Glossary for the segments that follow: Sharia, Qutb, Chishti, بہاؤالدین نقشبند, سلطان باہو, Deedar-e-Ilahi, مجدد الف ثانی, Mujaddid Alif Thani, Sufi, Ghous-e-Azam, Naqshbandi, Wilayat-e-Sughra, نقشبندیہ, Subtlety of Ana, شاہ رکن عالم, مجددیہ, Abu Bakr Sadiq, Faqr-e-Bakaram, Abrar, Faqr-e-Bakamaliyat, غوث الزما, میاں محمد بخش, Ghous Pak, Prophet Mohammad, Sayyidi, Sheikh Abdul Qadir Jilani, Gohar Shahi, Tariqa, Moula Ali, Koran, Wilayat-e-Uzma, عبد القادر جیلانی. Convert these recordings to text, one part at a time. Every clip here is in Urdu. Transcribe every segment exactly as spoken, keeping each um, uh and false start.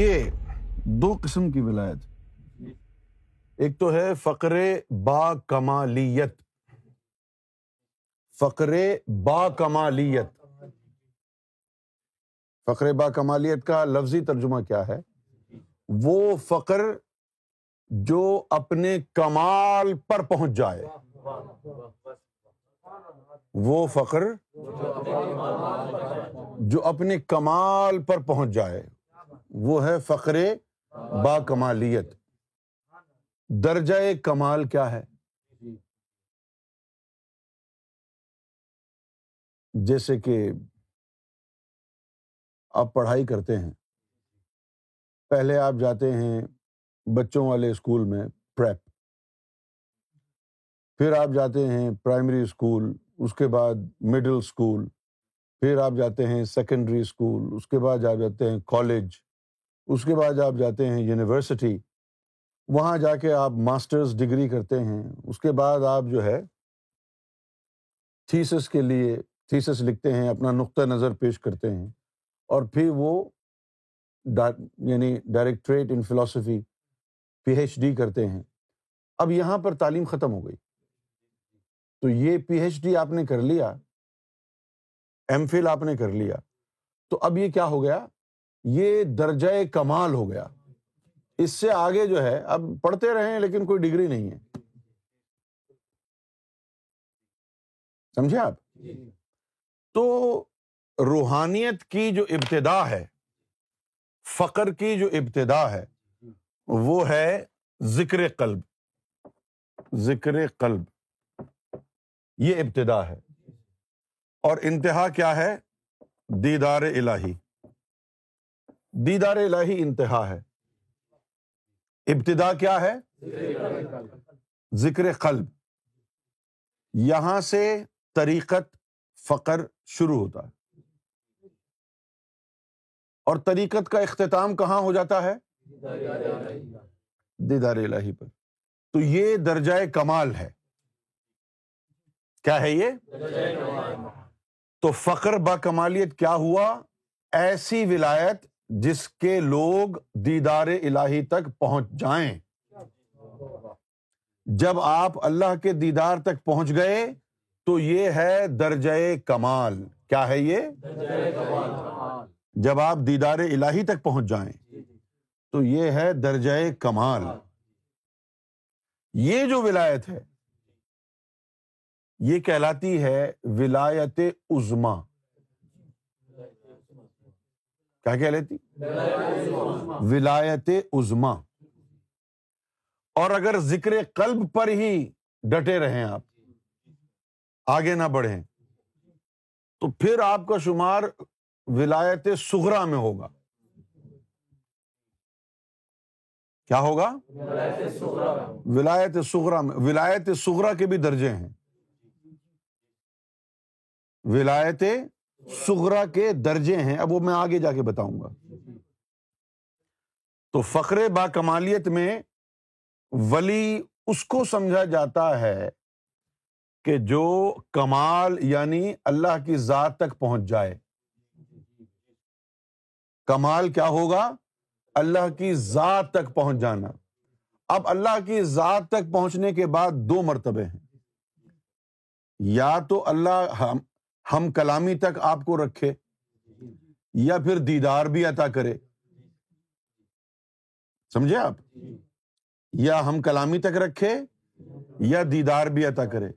یہ دو قسم کی ولایت، ایک تو ہے فقر با کمالیت، فقر با کمالیت فقر با کمالیت کا لفظی ترجمہ کیا ہے؟ وہ فقر جو اپنے کمال پر پہنچ جائے، وہ فقر جو اپنے کمال پر پہنچ جائے وہ ہے فقر با کمالیت۔ درجہ کمال کیا ہے؟ جیسے کہ آپ پڑھائی کرتے ہیں، پہلے آپ جاتے ہیں بچوں والے اسکول میں پریپ، پھر آپ جاتے ہیں پرائمری اسکول، اس کے بعد مڈل اسکول، پھر آپ جاتے ہیں سیکنڈری اسکول، اس کے بعد آپ جاتے ہیں کالج، اس کے بعد آپ جاتے ہیں یونیورسٹی، وہاں جا کے آپ ماسٹرز ڈگری کرتے ہیں، اس کے بعد آپ جو ہے تھیسس کے لیے تھیسس لکھتے ہیں، اپنا نقطہ نظر پیش کرتے ہیں، اور پھر وہ یعنی ڈائریکٹریٹ ان فلسفی پی ایچ ڈی کرتے ہیں۔ اب یہاں پر تعلیم ختم ہو گئی، تو یہ پی ایچ ڈی آپ نے کر لیا، ایم فل آپ نے کر لیا، تو اب یہ کیا ہو گیا؟ یہ درجہ کمال ہو گیا۔ اس سے آگے جو ہے اب پڑھتے رہے لیکن کوئی ڈگری نہیں ہے، سمجھے آپ؟ تو روحانیت کی جو ابتدا ہے، فقر کی جو ابتدا ہے، وہ ہے ذکر قلب، ذکر قلب یہ ابتدا ہے، اور انتہا کیا ہے؟ دیدار الہی، دیدار الہی انتہا ہے۔ ابتدا کیا ہے؟ ذکر قلب۔ یہاں سے طریقت فقر شروع ہوتا ہے، اور طریقت کا اختتام کہاں ہو جاتا ہے؟ دیدار الہی پر۔ تو یہ درجہ کمال ہے۔ کیا ہے یہ؟ تو فقر با کمالیت کیا ہوا؟ ایسی ولایت جس کے لوگ دیدار الہی تک پہنچ جائیں۔ جب آپ اللہ کے دیدار تک پہنچ گئے تو یہ ہے درجہ کمال۔ کیا ہے یہ؟ جب آپ دیدار الہی تک پہنچ جائیں تو یہ ہے درجہ کمال۔ یہ جو ولایت ہے یہ کہلاتی ہے ولایت-اے-عظمیٰ۔ کیا کہلاتی؟ ولایت-اے-عظمیٰ۔ اور اگر ذکر قلب پر ہی ڈٹے رہیں، آپ آگے نہ بڑھیں، تو پھر آپ کا شمار ولایت-اے-صغریٰ میں ہوگا۔ کیا ہوگا؟ ولایت-اے-صغریٰ میں۔ ولایت-اے-صغریٰ کے بھی درجے ہیں، ولایت صغریٰ کے درجے ہیں، اب وہ میں آگے جا کے بتاؤں گا۔ تو فقر با کمالیت میں ولی اس کو سمجھا جاتا ہے کہ جو کمال یعنی اللہ کی ذات تک پہنچ جائے۔ کمال کیا ہوگا؟ اللہ کی ذات تک پہنچ جانا۔ اب اللہ کی ذات تک پہنچنے کے بعد دو مرتبے ہیں، یا تو اللہ ہم کلامی تک آپ کو رکھے، یا پھر دیدار بھی عطا کرے، سمجھے آپ؟ یا ہم کلامی تک رکھے یا دیدار بھی عطا کرے۔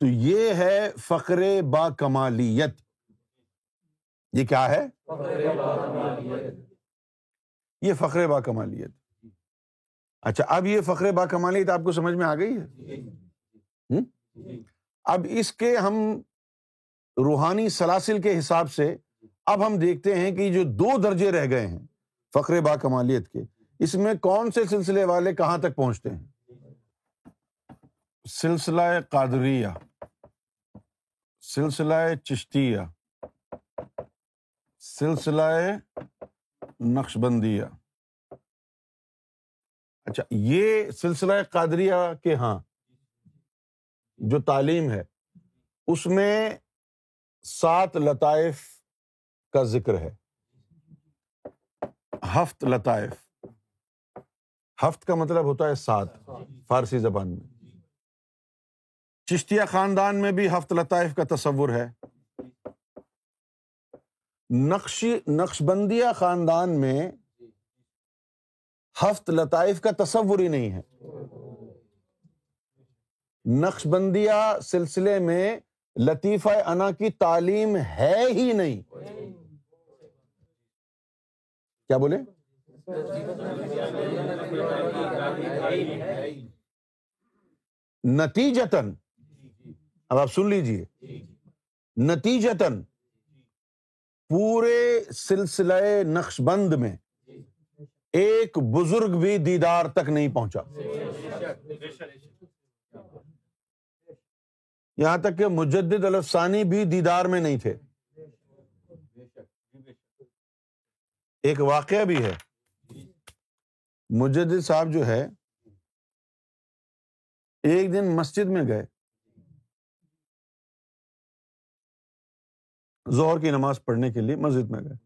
تو یہ ہے فقر با کمالیت۔ یہ کیا ہے؟ یہ فقر با کمالیت۔ اچھا، اب یہ فقر با کمالیت آپ کو سمجھ میں آ گئی ہے؟ اب اس کے ہم روحانی سلاسل کے حساب سے اب ہم دیکھتے ہیں کہ جو دو درجے رہ گئے ہیں فقر با کمالیت کے، اس میں کون سے سلسلے والے کہاں تک پہنچتے ہیں؟ سلسلہ قادریہ، سلسلہ چشتیہ، سلسلہ نقشبندیہ۔ اچھا، یہ سلسلہ قادریہ کے ہاں جو تعلیم ہے اس میں سات لطائف کا ذکر ہے، ہفت لطائف، ہفت کا مطلب ہوتا ہے سات فارسی زبان میں۔ چشتیہ خاندان میں بھی ہفت لطائف کا تصور ہے۔ نقشی نقشبندیہ خاندان میں ہفت لطائف کا تصور ہی نہیں ہے۔ نقشبندیہ سلسلے میں لطیفہ انا کی تعلیم ہے ہی نہیں۔ کیا بولے؟ نتیجتاً، اب آپ سن لیجئے، نتیجتاً پورے سلسلہ نقشبند میں ایک بزرگ بھی دیدار تک نہیں پہنچا، یہاں تک کہ مجدد الف ثانی بھی دیدار میں نہیں تھے۔ ایک واقعہ بھی ہے، مجدد صاحب جو ہے ایک دن مسجد میں گئے ظہر کی نماز پڑھنے کے لیے، مسجد میں گئے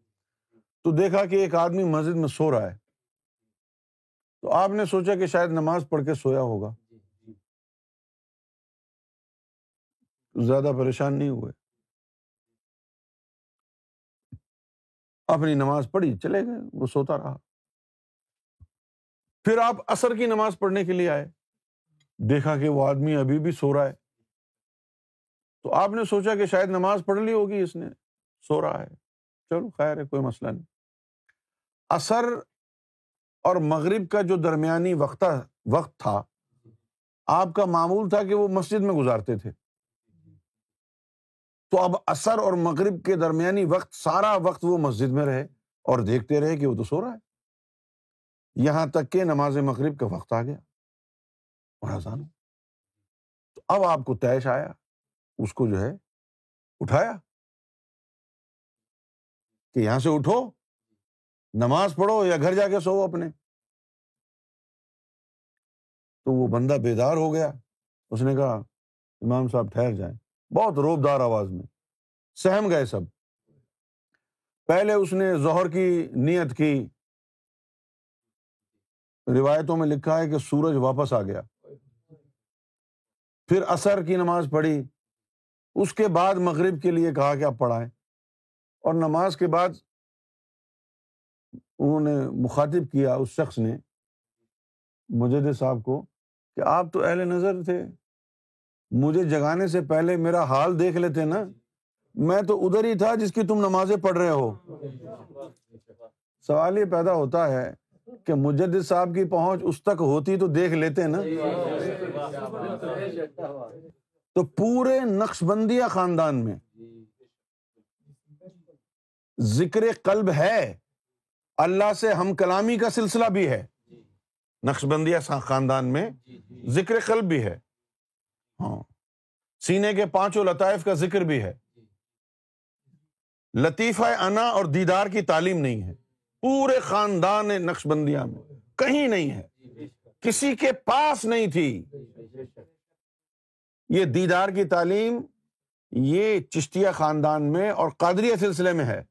تو دیکھا کہ ایک آدمی مسجد میں سو رہا ہے، تو آپ نے سوچا کہ شاید نماز پڑھ کے سویا ہوگا، زیادہ پریشان نہیں ہوئے، اپنی نماز پڑھی، چلے گئے، وہ سوتا رہا۔ پھر آپ عصر کی نماز پڑھنے کے لیے آئے، دیکھا کہ وہ آدمی ابھی بھی سو رہا ہے، تو آپ نے سوچا کہ شاید نماز پڑھ لی ہوگی، اس نے سو رہا ہے، چلو خیر ہے، کوئی مسئلہ نہیں۔ عصر اور مغرب کا جو درمیانی وقت وقت تھا، آپ کا معمول تھا کہ وہ مسجد میں گزارتے تھے، تو اب عصر اور مغرب کے درمیانی وقت، سارا وقت وہ مسجد میں رہے اور دیکھتے رہے کہ وہ تو سو رہا ہے، یہاں تک کہ نماز مغرب کا وقت آ گیا اور اذان، تو اب آپ کو طیش آیا، اس کو جو ہے اٹھایا کہ یہاں سے اٹھو، نماز پڑھو یا گھر جا کے سو اپنے۔ تو وہ بندہ بیدار ہو گیا، اس نے کہا امام صاحب ٹھہر جائیں، بہت روب دار آواز میں، سہم گئے سب۔ پہلے اس نے ظہر کی نیت کی، روایتوں میں لکھا ہے کہ سورج واپس آ گیا، پھر عصر کی نماز پڑھی، اس کے بعد مغرب کے لیے کہا کہ آپ پڑھائیں، اور نماز کے بعد انہوں نے مخاطب کیا اس شخص نے مجدد صاحب کو کہ آپ تو اہل نظر تھے، مجھے جگانے سے پہلے میرا حال دیکھ لیتے نا، میں تو ادھر ہی تھا جس کی تم نمازیں پڑھ رہے ہو۔ سوال یہ پیدا ہوتا ہے کہ مجدد صاحب کی پہنچ اس تک ہوتی تو دیکھ لیتے نا۔ تو پورے نقشبندیہ خاندان میں ذکر قلب ہے، اللہ سے ہم کلامی کا سلسلہ بھی ہے، نقشبندیہ خاندان میں ذکر قلب بھی ہے، ہاں سینے کے پانچوں لطائف کا ذکر بھی ہے، لطیفہ انا اور دیدار کی تعلیم نہیں ہے پورے خاندان نقشبندیہ میں، کہیں نہیں ہے، کسی کے پاس نہیں تھی یہ دیدار کی تعلیم، یہ چشتیہ خاندان میں اور قادریہ سلسلے میں ہے،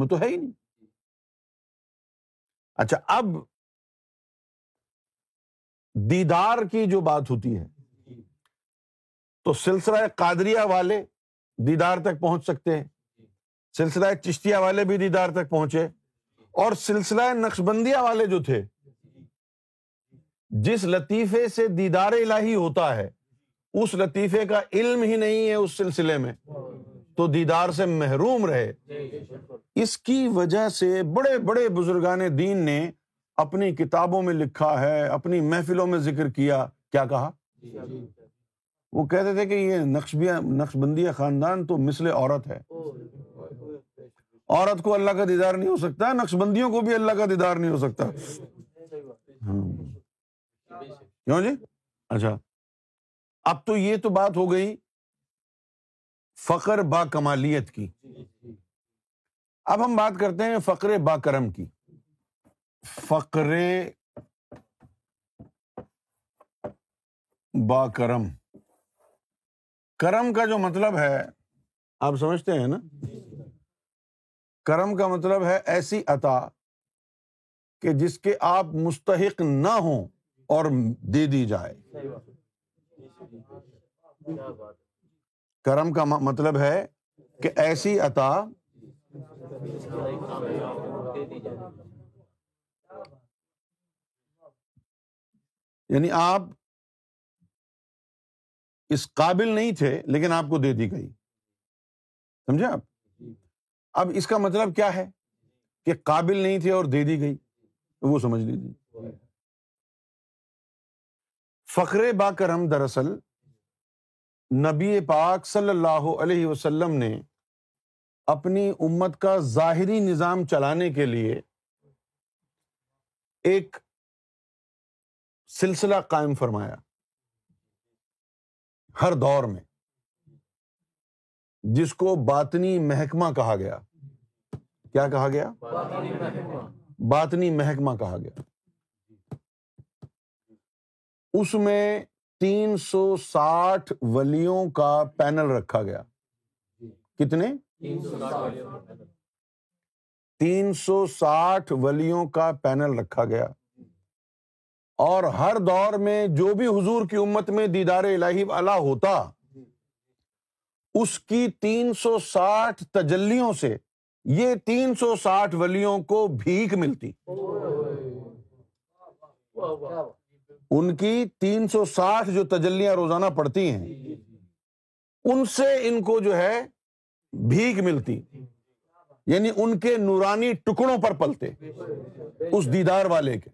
وہ تو ہے ہی نہیں۔ اچھا، اب دیدار کی جو بات ہوتی ہے تو سلسلہ قادریہ والے دیدار تک پہنچ سکتے ہیں، سلسلہ چشتیہ والے بھی دیدار تک پہنچے، اور سلسلہ نقشبندیہ والے جو تھے، جس لطیفے سے دیدار الہی ہوتا ہے اس لطیفے کا علم ہی نہیں ہے اس سلسلے میں، تو دیدار سے محروم رہے۔ اس کی وجہ سے بڑے بڑے بزرگان دین نے اپنی کتابوں میں لکھا ہے، اپنی محفلوں میں ذکر کیا، کیا کہا؟ وہ کہتے تھے کہ یہ نقشبندیہ خاندان تو مثل عورت ہے، عورت کو اللہ کا دیدار نہیں ہو سکتا، نقشبندیوں کو بھی اللہ کا دیدار نہیں ہو سکتا۔ کیوں جی؟ اچھا، اب تو یہ تو بات ہو گئی فقر با کمالیت کی، اب ہم بات کرتے ہیں فقر با کرم کی۔ فقر با کرم، کرم کا جو مطلب ہے آپ سمجھتے ہیں نا، کرم کا مطلب ہے ایسی عطا کہ جس کے آپ مستحق نہ ہوں اور دے دی جائے. کرم کا مطلب ہے کہ ایسی عطا یعنی آپ اس قابل نہیں تھے لیکن آپ کو دے دی گئی. سمجھے آپ؟ اب اس کا مطلب کیا ہے کہ قابل نہیں تھے اور دے دی گئی، تو وہ سمجھ لیجیے. فقر باکرم دراصل نبی پاک صلی اللہ علیہ وسلم نے اپنی امت کا ظاہری نظام چلانے کے لیے ایک سلسلہ قائم فرمایا ہر دور میں، جس کو باطنی محکمہ کہا گیا. کیا کہا گیا؟ باطنی محکمہ. باطنی محکمہ کہا گیا. اس میں تین سو ساٹھ ولیوں کا پینل رکھا گیا. کتنے؟ تین سو ساٹھ ولیوں کا پینل رکھا گیا، اور ہر دور میں جو بھی حضور کی امت میں دیدار الہی والا ہوتا، اس کی تین سو ساٹھ تجلیوں سے یہ تین سو ساٹھ ولیوں کو بھیک ملتی. ان کی تین سو ساٹھ جو تجلیاں روزانہ پڑتی ہیں، ان سے ان کو جو ہے بھیک ملتی، یعنی ان کے نورانی ٹکڑوں پر پلتے اس دیدار والے کے.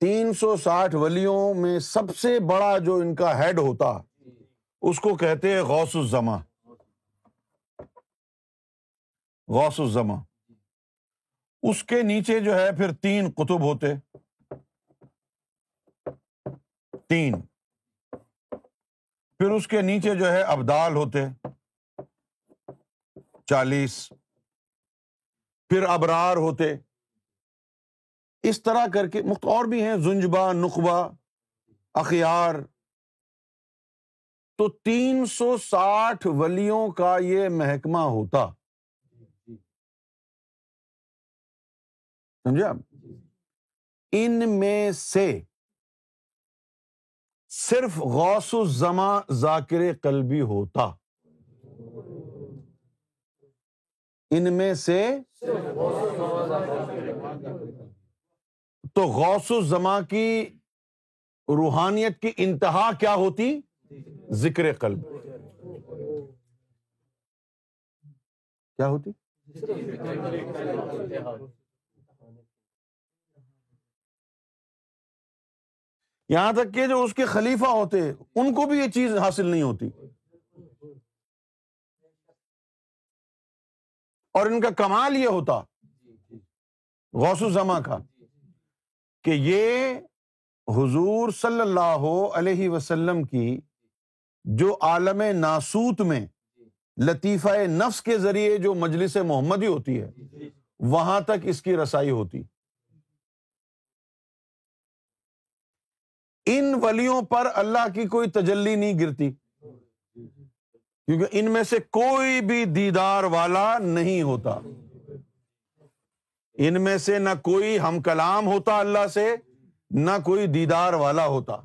تین سو ساٹھ ولیوں میں سب سے بڑا جو ان کا ہیڈ ہوتا، اس کو کہتے ہیں غوث-ul-زما. غوث-ul-زما. اس کے نیچے جو ہے پھر تین قطب ہوتے، تین. پھر اس کے نیچے جو ہے ابدال ہوتے، چالیس. پھر ابرار ہوتے. اس طرح کر کے اور بھی ہیں، زنجبہ، نخبہ، اخیار. تو تین سو ساٹھ ولیوں کا یہ محکمہ ہوتا. سمجھا؟ ان میں سے صرف غوث-ul-زما ذاکر قلبی ہوتا. ان میں سے تو غوث-ul-زما کی روحانیت کی انتہا کیا ہوتی؟ ذکر قلب. کیا ہوتی؟ یہاں تک کہ جو اس کے خلیفہ ہوتے، ان کو بھی یہ چیز حاصل نہیں ہوتی. اور ان کا کمال یہ ہوتا غوث-ul-زما کا کہ یہ حضور صلی اللہ علیہ وسلم کی جو عالم ناسوت میں لطیفہ نفس کے ذریعے جو مجلس محمدی ہوتی ہے، وہاں تک اس کی رسائی ہوتی. ان ولیوں پر اللہ کی کوئی تجلی نہیں گرتی، کیونکہ ان میں سے کوئی بھی دیدار والا نہیں ہوتا. ان میں سے نہ کوئی ہم کلام ہوتا اللہ سے، نہ کوئی دیدار والا ہوتا.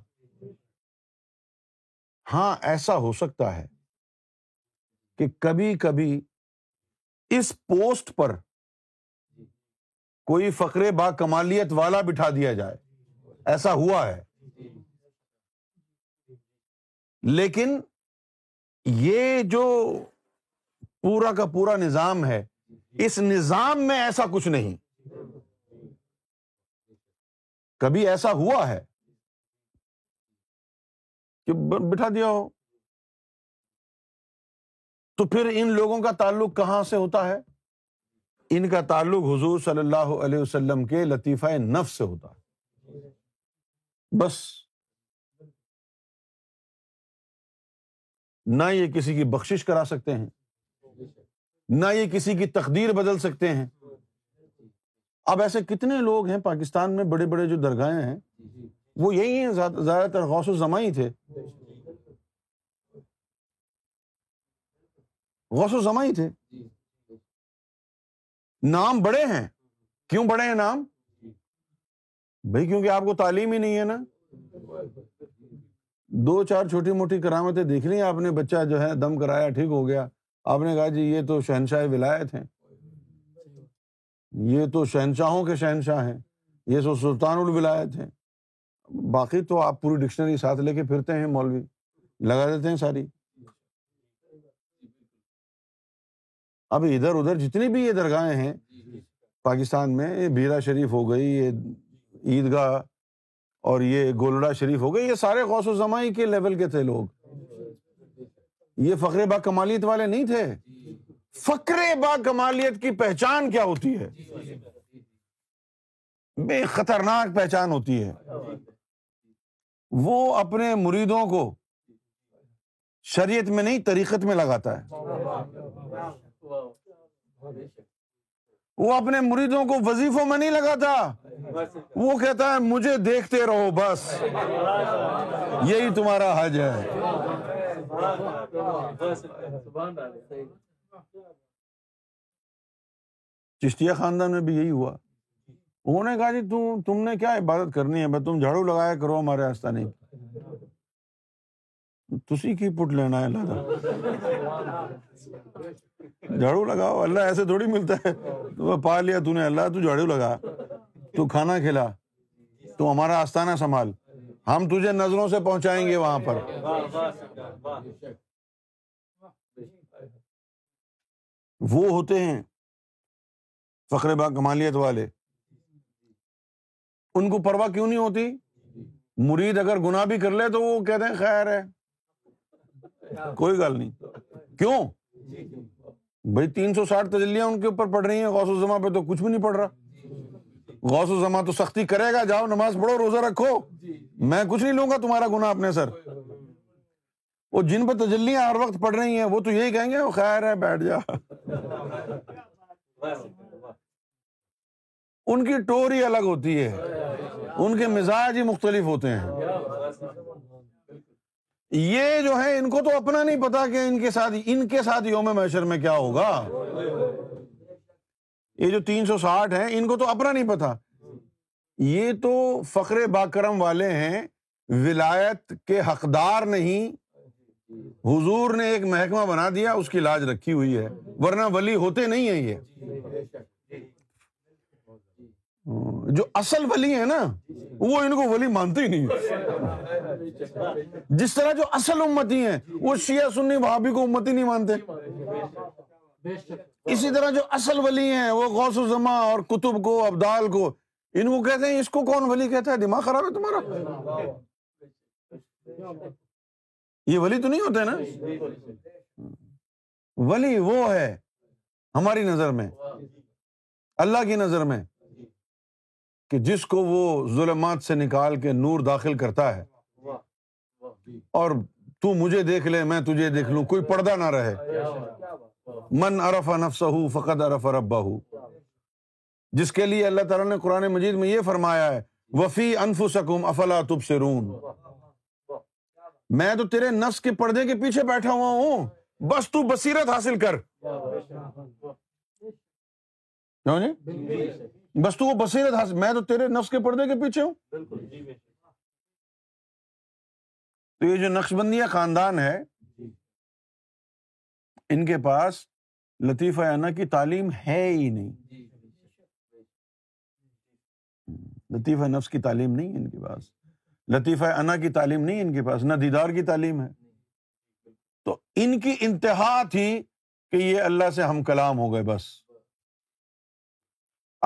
ہاں، ایسا ہو سکتا ہے کہ کبھی کبھی اس پوسٹ پر کوئی فقر باکمالیت والا بٹھا دیا جائے. ایسا ہوا ہے، لیکن یہ جو پورا کا پورا نظام ہے، اس نظام میں ایسا کچھ نہیں. کبھی ایسا ہوا ہے کہ بٹھا دیا ہو، تو پھر ان لوگوں کا تعلق کہاں سے ہوتا ہے؟ ان کا تعلق حضور صلی اللہ علیہ وسلم کے لطیفہ نفس سے ہوتا ہے. بس، نہ یہ کسی کی بخشش کرا سکتے ہیں، نہ یہ کسی کی تقدیر بدل سکتے ہیں. اب ایسے کتنے لوگ ہیں پاکستان میں، بڑے بڑے جو درگاہیں ہیں، وہ یہی ہیں، زیادہ تر غوث-ul-زما ہی تھے. غوث-ul-زما ہی تھے. نام بڑے ہیں. کیوں بڑے ہیں نام بھائی؟ کیونکہ آپ کو تعلیم ہی نہیں ہے نا. دو چار چھوٹی موٹی کرامتیں دیکھ لی آپ نے. بچہ جو ہے دم کرایا ٹھیک ہو گیا، آپ نے کہا جی یہ تو شہنشاہ ولایت ہیں، یہ تو شہنشاہوں کے شہنشاہ ہیں، یہ تو سلطان الولایت ہیں. باقی تو آپ پوری ڈکشنری ساتھ لے کے پھرتے ہیں، مولوی لگا دیتے ہیں ساری. اب ادھر ادھر جتنی بھی یہ درگاہیں ہیں پاکستان میں، یہ بیرا شریف ہو گئی، یہ عیدگاہ اور یہ گولڈا شریف ہو گئی، یہ سارے غوث و زمائی کے لیول کے تھے لوگ. یہ فقر باکمالیت والے نہیں تھے. فقر باکمالیت کی پہچان کیا ہوتی ہے؟ بے خطرناک پہچان ہوتی ہے. وہ اپنے مریدوں کو شریعت میں نہیں طریقت میں لگاتا ہے. وہ اپنے مریدوں کو وظیفوں میں نہیں لگاتا، وہ کہتا ہے مجھے دیکھتے رہو بس، یہی تمہارا حج ہے. چشتیہ خاندان میں بھی یہی ہوا. انہوں نے کہا جی تم تم نے کیا عبادت کرنی ہے، بس تم جھاڑو لگایا کرو، ہمارے آستہ نہیں تسی کی پٹ لینا ہے. اللہ جھاڑو لگاؤ، اللہ ایسے تھوڑی ملتا ہے. تو پا لیا تو نے اللہ، تو جھاڑو لگا، تو کھانا کھلا، تو ہمارا آستانہ سنبھال، ہم تجھے نظروں سے پہنچائیں گے وہاں پر. وہ ہوتے ہیں فقر باکمالیت والے. ان کو پرواہ کیوں نہیں ہوتی؟ مرید اگر گناہ بھی کر لے تو وہ کہتے ہیں خیر ہے، کوئی گل نہیں. کیوں بھائی؟ تین سو ساٹھ تجلیاں ان کے اوپر پڑ رہی ہیں، غوث الزما پہ تو کچھ بھی نہیں پڑ رہا. غوث الزما تو سختی کرے گا، جاؤ نماز پڑھو، روزہ رکھو، میں کچھ نہیں لوں گا تمہارا گناہ اپنے سر. وہ جن پہ تجلیاں ہر وقت پڑ رہی ہیں وہ تو یہی کہیں گے وہ خیر ہے بیٹھ جا. ان کی ٹور ہی الگ ہوتی ہے، ان کے مزاج ہی مختلف ہوتے ہیں. یہ جو ہے ان کو تو اپنا نہیں پتا کہ ان کے ساتھ ان کے ساتھ یوم محشر میں کیا ہوگا. یہ جو تین سو ساٹھ ہیں ان کو تو اپنا نہیں پتا. یہ تو فقر باکرم والے ہیں، ولایت کے حقدار نہیں. حضور نے ایک محکمہ بنا دیا، اس کی لاج رکھی ہوئی ہے، ورنہ ولی ہوتے نہیں ہیں. یہ جو اصل ولی ہیں نا وہ ان کو ولی مانتے ہی نہیں. جس طرح جو اصل امتی ہیں وہ شیعہ سنی وہابی کو امتی نہیں مانتے. اسی طرح جو اصل ولی ہیں وہ غوث و زما اور قطب کو، ابدال کو، ان کو کہتے ہیں اس کو کون ولی کہتا ہے؟ دماغ خراب ہے تمہارا، یہ ولی تو نہیں ہوتے نا. ولی وہ ہے ہماری نظر میں، اللہ کی نظر میں، کہ جس کو وہ ظلمات سے نکال کے نور داخل کرتا ہے. اور تو مجھے دیکھ لے، میں تجھے دیکھ لوں، کوئی پردہ نہ رہے. من عرف نفسہ فقد عرف ربہ، جس کے لیے اللہ تعالیٰ نے قرآن مجید میں یہ فرمایا ہے وفی انفسکم افلا تبصرون، میں تو تیرے نفس کے پردے کے پیچھے بیٹھا ہوا ہوں، بس تو بصیرت حاصل کر. بس تو وہ بصیرت حاصل، میں تو تیرے نفس کے پردے کے پیچھے ہوں. تو یہ جو نقشبندیہ خاندان ہے ان کے پاس لطیفہ انا کی تعلیم ہے ہی نہیں. لطیفہ نفس کی تعلیم نہیں ان کے پاس، لطیفہ انا کی تعلیم نہیں ان کے پاس، نہ دیدار کی تعلیم ہے. تو ان کی انتہا تھی کہ یہ اللہ سے ہم کلام ہو گئے بس.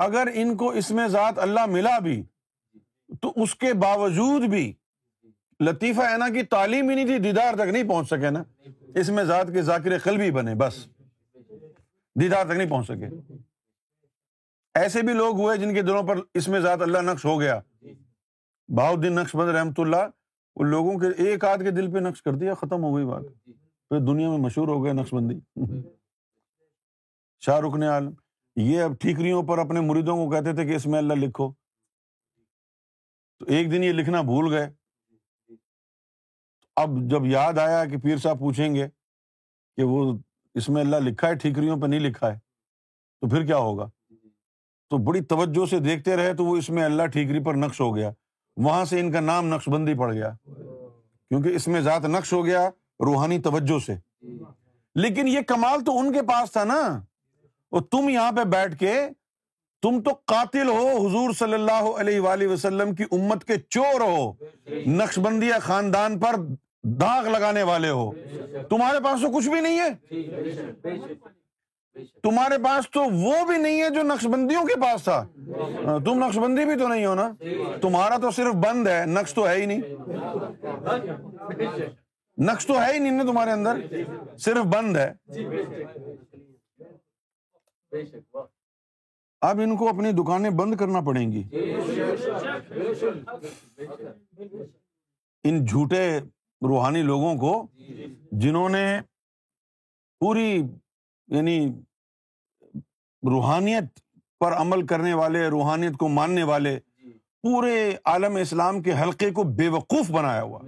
اگر ان کو اس میں ذات اللہ ملا بھی تو اس کے باوجود بھی لطیفہ عنا کی تعلیم ہی نہیں تھی، دیدار تک نہیں پہنچ سکے نا. اس میں ذات کے ذاکر قلبی بنے بس، دیدار تک نہیں پہنچ سکے. ایسے بھی لوگ ہوئے جن کے دلوں پر اس میں ذات اللہ نقش ہو گیا. بہاؤالدین نقشبند رحمۃ اللہ، ان لوگوں کے ایک آدھ کے دل پہ نقش کر دیا، ختم ہو گئی بات. پھر دنیا میں مشہور ہو گئے نقشبندی. شاہ رکن عالم یہ اب ٹھیکریوں پر اپنے مریدوں کو کہتے تھے کہ اس میں اللہ لکھو، تو ایک دن یہ لکھنا بھول گئے. اب جب یاد آیا کہ پیر صاحب پوچھیں گے کہ وہ اس میں اللہ لکھا ہے، ٹھیکریوں پہ نہیں لکھا ہے، تو پھر کیا ہوگا؟ تو بڑی توجہ سے دیکھتے رہے تو وہ اس میں اللہ ٹھیکری پر نقش ہو گیا، وہاں سے ان کا نام نقشبندی پڑ گیا، کیونکہ اس میں ذات نقش ہو گیا روحانی توجہ سے۔ لیکن یہ کمال تو ان کے پاس تھا نا، اور تم یہاں پہ بیٹھ کے تم تو قاتل ہو، حضور صلی اللہ علیہ وآلہ وسلم کی امت کے چور ہو، نقشبندیہ خاندان پر داغ لگانے والے ہو، تمہارے پاس تو کچھ بھی نہیں ہے، تمہارے پاس تو وہ بھی نہیں ہے جو نقشبندیوں کے پاس تھا، تم نقشبندی بھی تو نہیں ہو نا، تمہارا تو صرف بند ہے، نقش تو ہے ہی نہیں، نقش تو ہے ہی نہیں نا تمہارے اندر، صرف بند ہے۔ اب ان کو اپنی دکانیں بند کرنا پڑیں گی، ان جھوٹے روحانی لوگوں کو جنہوں نے پوری یعنی روحانیت پر عمل کرنے والے، روحانیت کو ماننے والے پورے عالم اسلام کے حلقے کو بے وقوف بنایا ہوا،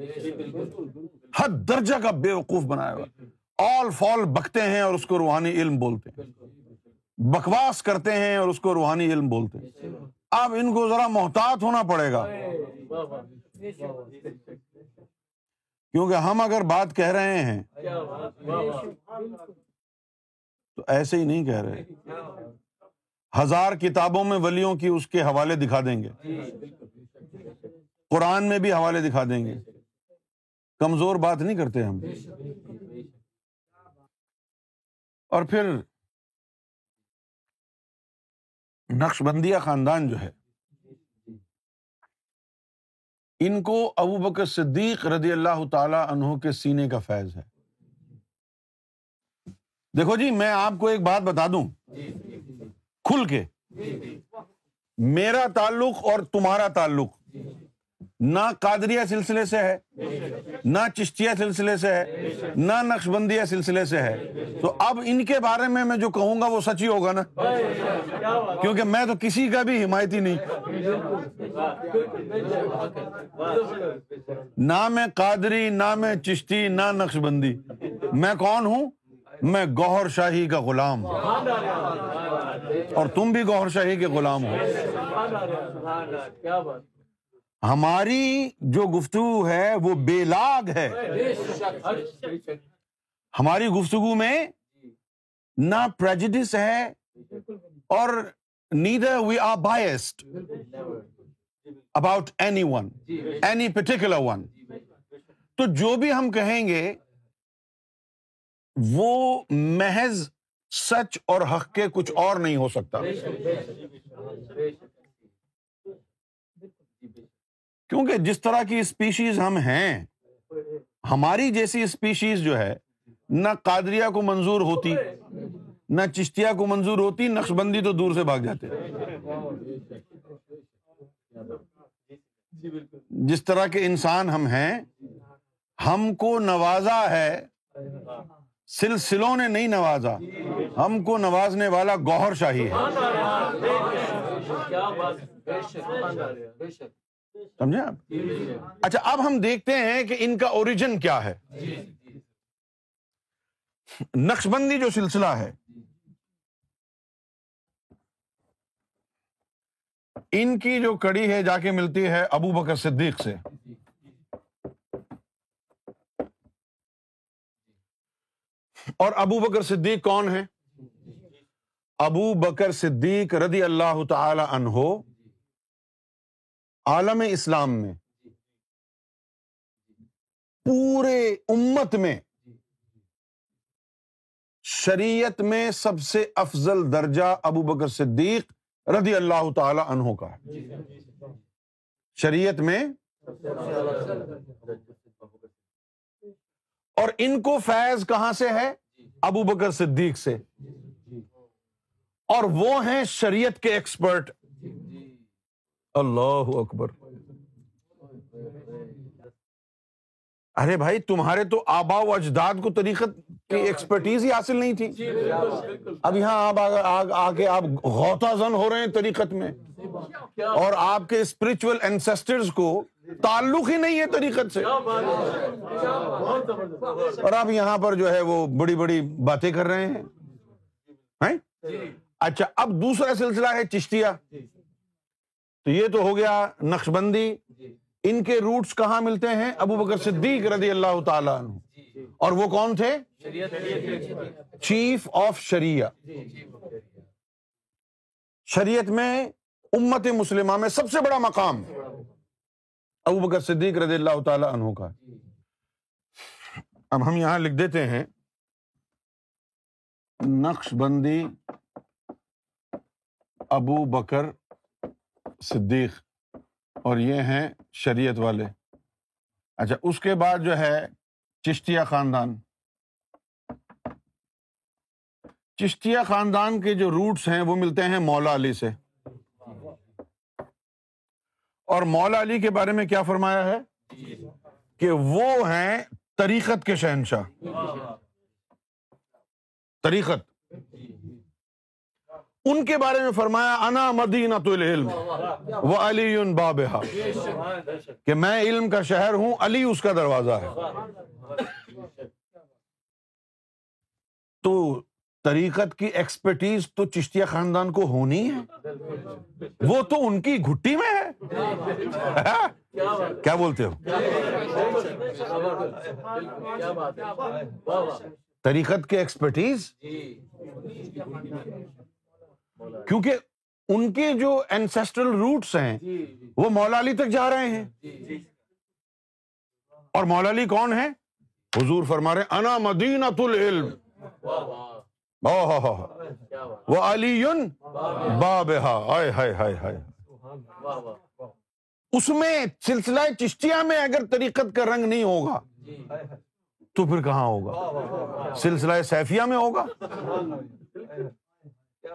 حد درجہ کا بے وقوف بنایا ہوا، آل فال بکتے ہیں اور اس کو روحانی علم بولتے ہیں، بکواس کرتے ہیں اور اس کو روحانی علم بولتے ہیں۔ اب ان کو ذرا محتاط ہونا پڑے گا، کیونکہ ہم اگر بات کہہ رہے ہیں تو ایسے ہی نہیں کہہ رہے، ہزار کتابوں میں ولیوں کی اس کے حوالے دکھا دیں گے، قرآن میں بھی حوالے دکھا دیں گے، کمزور بات نہیں کرتے ہم۔ اور پھر نقشبندیہ خاندان جو ہے، ان کو ابو بکر صدیق رضی اللہ تعالیٰ عنہ کے سینے کا فیض ہے۔ دیکھو جی، میں آپ کو ایک بات بتا دوں کھل کے، میرا تعلق اور تمہارا تعلق نہ قادریہ سلسلے سے ہے، نہ چشتیہ سلسلے سے ہے، نہ نقشبندیہ سلسلے سے ہے، تو اب ان کے بارے میں میں جو کہوں گا وہ سچ ہی ہوگا نا، کیونکہ میں تو کسی کا بھی حمایتی نہیں، نہ میں قادری، نہ میں چشتی، نہ نقشبندی۔ میں کون ہوں؟ میں گوہر شاہی کا غلام ہوں، اور تم بھی گوہر شاہی کے غلام ہو۔ ہماری جو گفتگو ہے وہ بے لاگ ہے، ہماری گفتگو میں نہ پریجڈس ہے اور neither we are biased about any one, any particular one, تو جو بھی ہم کہیں گے وہ محض سچ اور حق کے کچھ اور نہیں ہو سکتا، کیونکہ جس طرح کی اسپیشیز ہم ہیں، ہماری جیسی اسپیشیز جو ہے نہ قادریہ کو منظور ہوتی، نہ چشتیہ کو منظور ہوتی، نقشبندی تو دور سے بھاگ جاتے ہیں۔ جس طرح کے انسان ہم ہیں، ہم کو نوازا ہے، سلسلوں نے نہیں نوازا، ہم کو نوازنے والا گوہر شاہی ہے، سمجھے آپ؟ اچھا، اب ہم دیکھتے ہیں کہ ان کا اوریجن کیا ہے۔ نقشبندی جو سلسلہ ہے، ان کی جو کڑی ہے جا کے ملتی ہے ابو بکر صدیق سے، اور ابو بکر صدیق کون ہے؟ ابو بکر صدیق رضی اللہ تعالی عنہ عالم اسلام میں، پورے امت میں، شریعت میں سب سے افضل درجہ ابو بکر صدیق رضی اللہ تعالی عنہ کا ہے، شریعت میں، اور ان کو فیض کہاں سے ہے؟ ابو بکر صدیق سے، اور وہ ہیں شریعت کے ایکسپرٹ۔ اللہ اکبر! ارے بھائی، تمہارے تو آبا و اجداد کو طریقت کی ایکسپرٹیز ہی حاصل نہیں تھی، اب یہاں آ کے آپ غوطہ زن ہو رہے ہیں طریقت میں، اور آپ کے اسپرچول اینسسٹرز کو تعلق ہی نہیں ہے طریقت سے، اور آپ یہاں پر جو ہے وہ بڑی بڑی باتیں کر رہے ہیں. اچھا، اب دوسرا سلسلہ ہے چشتیہ. تو یہ تو ہو گیا نقشبندی، ان کے روٹس کہاں ملتے ہیں؟ ابو بکر صدیق رضی اللہ تعالیٰ عنہ. اور وہ کون تھے؟ چیف آف شریعہ. شریعت میں امت مسلمہ میں سب سے بڑا مقام ابو بکر صدیق رضی اللہ تعالیٰ عنہ کا. اب ہم یہاں لکھ دیتے ہیں نقشبندی ابو بکر صدیق، اور یہ ہیں شریعت والے. اچھا، اس کے بعد جو ہے چشتیہ خاندان. چشتیہ خاندان کے جو روٹس ہیں وہ ملتے ہیں مولا علی سے. اور مولا علی کے بارے میں کیا فرمایا ہے کہ وہ ہیں طریقت کے شہنشاہ. طریقت، ان کے بارے میں فرمایا انا مدینۃ العلم و علی بابھا، کہ میں علم کا شہر ہوں، علی اس کا دروازہ ہے. تو طریقت کی ایکسپرٹیز تو چشتیہ خاندان کو ہونی ہے، وہ تو ان کی گھٹی میں ہے. کیا بولتے ہو؟ طریقت کی ایکسپرٹیز، کیونکہ ان کے جو اینسیسٹرل روٹس ہیں وہ مولا علی تک جا رہے ہیں. اور مولا علی کون ہیں؟ حضور فرما رہے ہیں انا مدینۃ العلم و علی بابھا. ہائے ہائے ہائے ہائے، اس میں سلسلہ چشتیہ میں اگر طریقت کا رنگ نہیں ہوگا تو پھر کہاں ہوگا؟ سلسلہ سیفیہ میں ہوگا،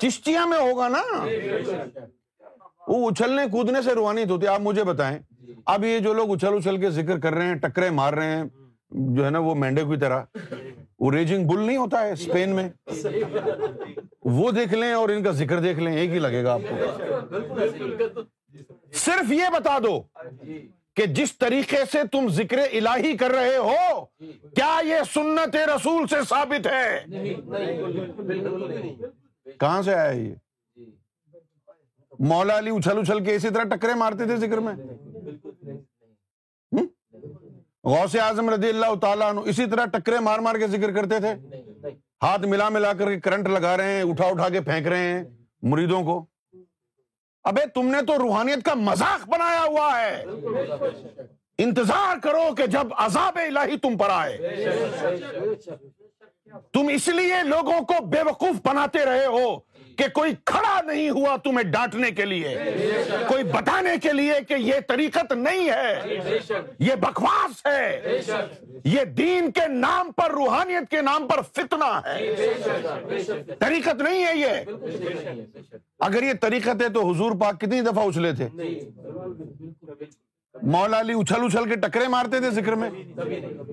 چشتیہ میں ہوگا نا. وہ اچھلنے کودنے سے روانیت ہوتی ہے. آپ مجھے بتائیں، اب یہ جو لوگ اچھل اچھل کے ذکر کر رہے ہیں، ٹکرے مار رہے ہیں جو ہے نا، وہ مینڈے کی طرح، وہ ریجنگ بل نہیں ہوتا ہے اسپین میں، وہ دیکھ لیں اور ان کا ذکر دیکھ لیں، ایک ہی لگے گا آپ کو. صرف یہ بتا دو کہ جس طریقے سے تم ذکر الہی کر رہے ہو، کیا یہ سنت رسول سے ثابت ہے؟ کہاں سے آیا یہ؟ مولا علی اچھل اچھل کے اسی طرح ٹکرے مارتے تھے ذکر میں. غوث اعظم رضی اللہ تعالیٰ عنہ اسی طرح ٹکرے مار مار کے ذکر کرتے تھے. ہاتھ ملا ملا کر کے کرنٹ لگا رہے ہیں، اٹھا اٹھا کے پھینک رہے ہیں مریدوں کو. ابے تم نے تو روحانیت کا مذاق بنایا ہوا ہے. انتظار کرو کہ جب عذاب الہی تم پر آئے. تم اس لیے لوگوں کو بے وقوف بناتے رہے ہو کہ کوئی کھڑا نہیں ہوا تمہیں ڈانٹنے کے لیے، کوئی بتانے کے لیے کہ یہ طریقت نہیں ہے، یہ بکواس ہے، یہ دین کے نام پر، روحانیت کے نام پر فتنہ ہے، طریقت نہیں ہے یہ. اگر یہ طریقت ہے تو حضور پاک کتنی دفعہ اچھلے تھے؟ مولا علی اچھل اچھل کے ٹکرے مارتے تھے ذکر میں.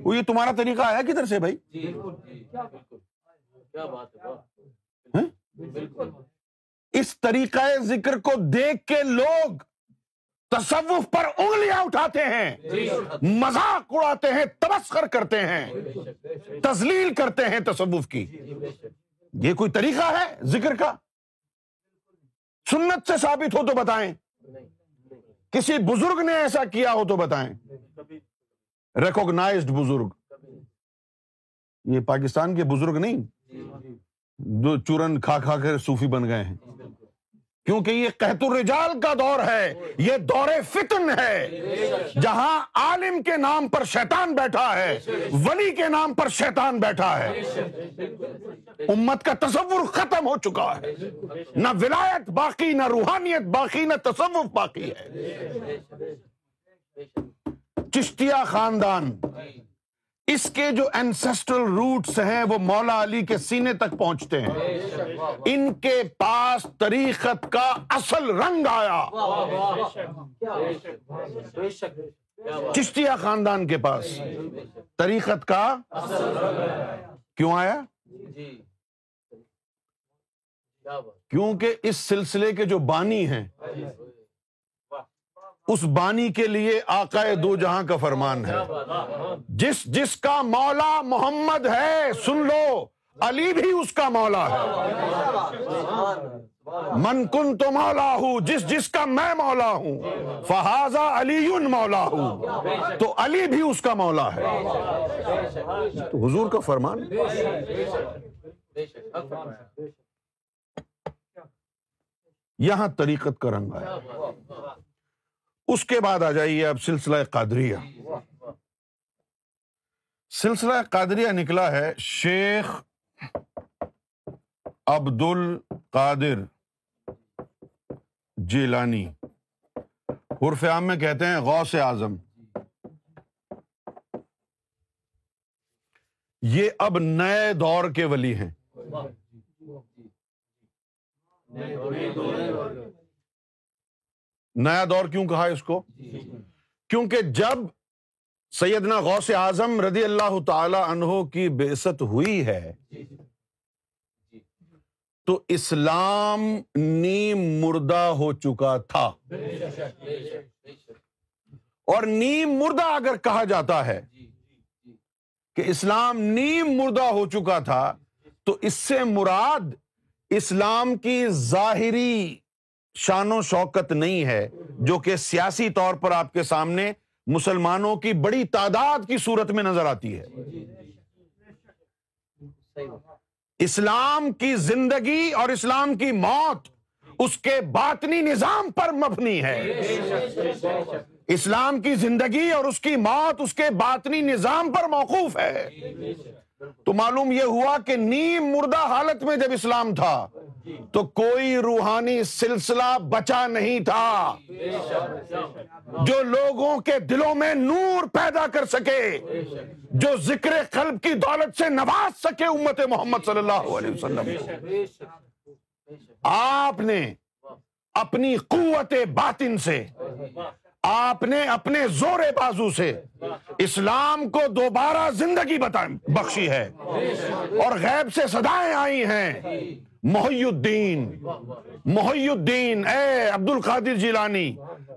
وہ یہ تمہارا طریقہ آیا کدھر سے بھائی؟ اس طریقہ ذکر کو دیکھ کے لوگ تصوف پر انگلیاں اٹھاتے ہیں، مذاق اڑاتے ہیں، تمسخر کرتے ہیں، تذلیل کرتے ہیں تصوف کی. یہ کوئی طریقہ ہے ذکر کا؟ سنت سے ثابت ہو تو بتائیں، کسی بزرگ نے ایسا کیا ہو تو بتائیں، ریکوگنائزڈ بزرگ. یہ پاکستان کے بزرگ نہیں جو چورن کھا کھا کر صوفی بن گئے ہیں، کیونکہ یہ قحط الرجال کا دور ہے، یہ دور فتن ہے، جہاں عالم کے نام پر شیطان بیٹھا ہے، ولی کے نام پر شیطان بیٹھا ہے. امت کا تصور ختم ہو چکا ہے، نہ ولایت باقی، نہ روحانیت باقی، نہ تصوف باقی ہے. چشتیہ خاندان، اس کے جو اینسیسٹرل روٹس ہیں وہ مولا علی کے سینے تک پہنچتے ہیں. ان کے پاس طریقت کا اصل رنگ آیا، چشتیہ خاندان کے پاس طریقت کا کیوں آیا؟ کیونکہ اس سلسلے کے جو بانی ہیں اس بانی کے لیے آقا دو جہاں کا فرمان ہے، جس جس کا مولا محمد ہے، سن لو، علی بھی اس کا مولا ہے۔ من کن تو مولا ہوں، جس جس کا میں مولا ہوں، فہذا علی مولا ہوں، تو علی بھی اس کا مولا ہے۔ تو حضور کا فرمان، یہاں طریقت کا رنگ آیا۔ اس کے بعد آ جائیے اب سلسلہ قادریہ۔ سلسلہ قادریہ نکلا ہے شیخ عبد القادر جیلانی، عرف عام میں کہتے ہیں غوث اعظم۔ یہ اب نئے دور کے ولی ہیں۔ نیا دور کیوں کہا اس کو؟ کیونکہ جب سیدنا غوث اعظم رضی اللہ تعالی عنہ کی بعثت ہوئی ہے تو اسلام نیم مردہ ہو چکا تھا، اور نیم مردہ اگر کہا جاتا ہے کہ اسلام نیم مردہ ہو چکا تھا تو اس سے مراد اسلام کی ظاہری شان و شوکت نہیں ہے، جو کہ سیاسی طور پر آپ کے سامنے مسلمانوں کی بڑی تعداد کی صورت میں نظر آتی ہے۔ اسلام کی زندگی اور اسلام کی موت اس کے باطنی نظام پر مبنی ہے۔ اسلام کی زندگی اور اس کی موت اس کے باطنی نظام پر موقوف ہے۔ تو معلوم یہ ہوا کہ نیم مردہ حالت میں جب اسلام تھا تو کوئی روحانی سلسلہ بچا نہیں تھا جو لوگوں کے دلوں میں نور پیدا کر سکے، جو ذکر قلب کی دولت سے نواز سکے امت محمد صلی اللہ علیہ وسلم۔ آپ نے اپنی قوت باطن سے، آپ نے اپنے زور بازو سے اسلام کو دوبارہ زندگی بخشی ہے، اور غیب سے صدائیں آئی ہیں، محی الدین محی الدین، اے عبد القادر جیلانی،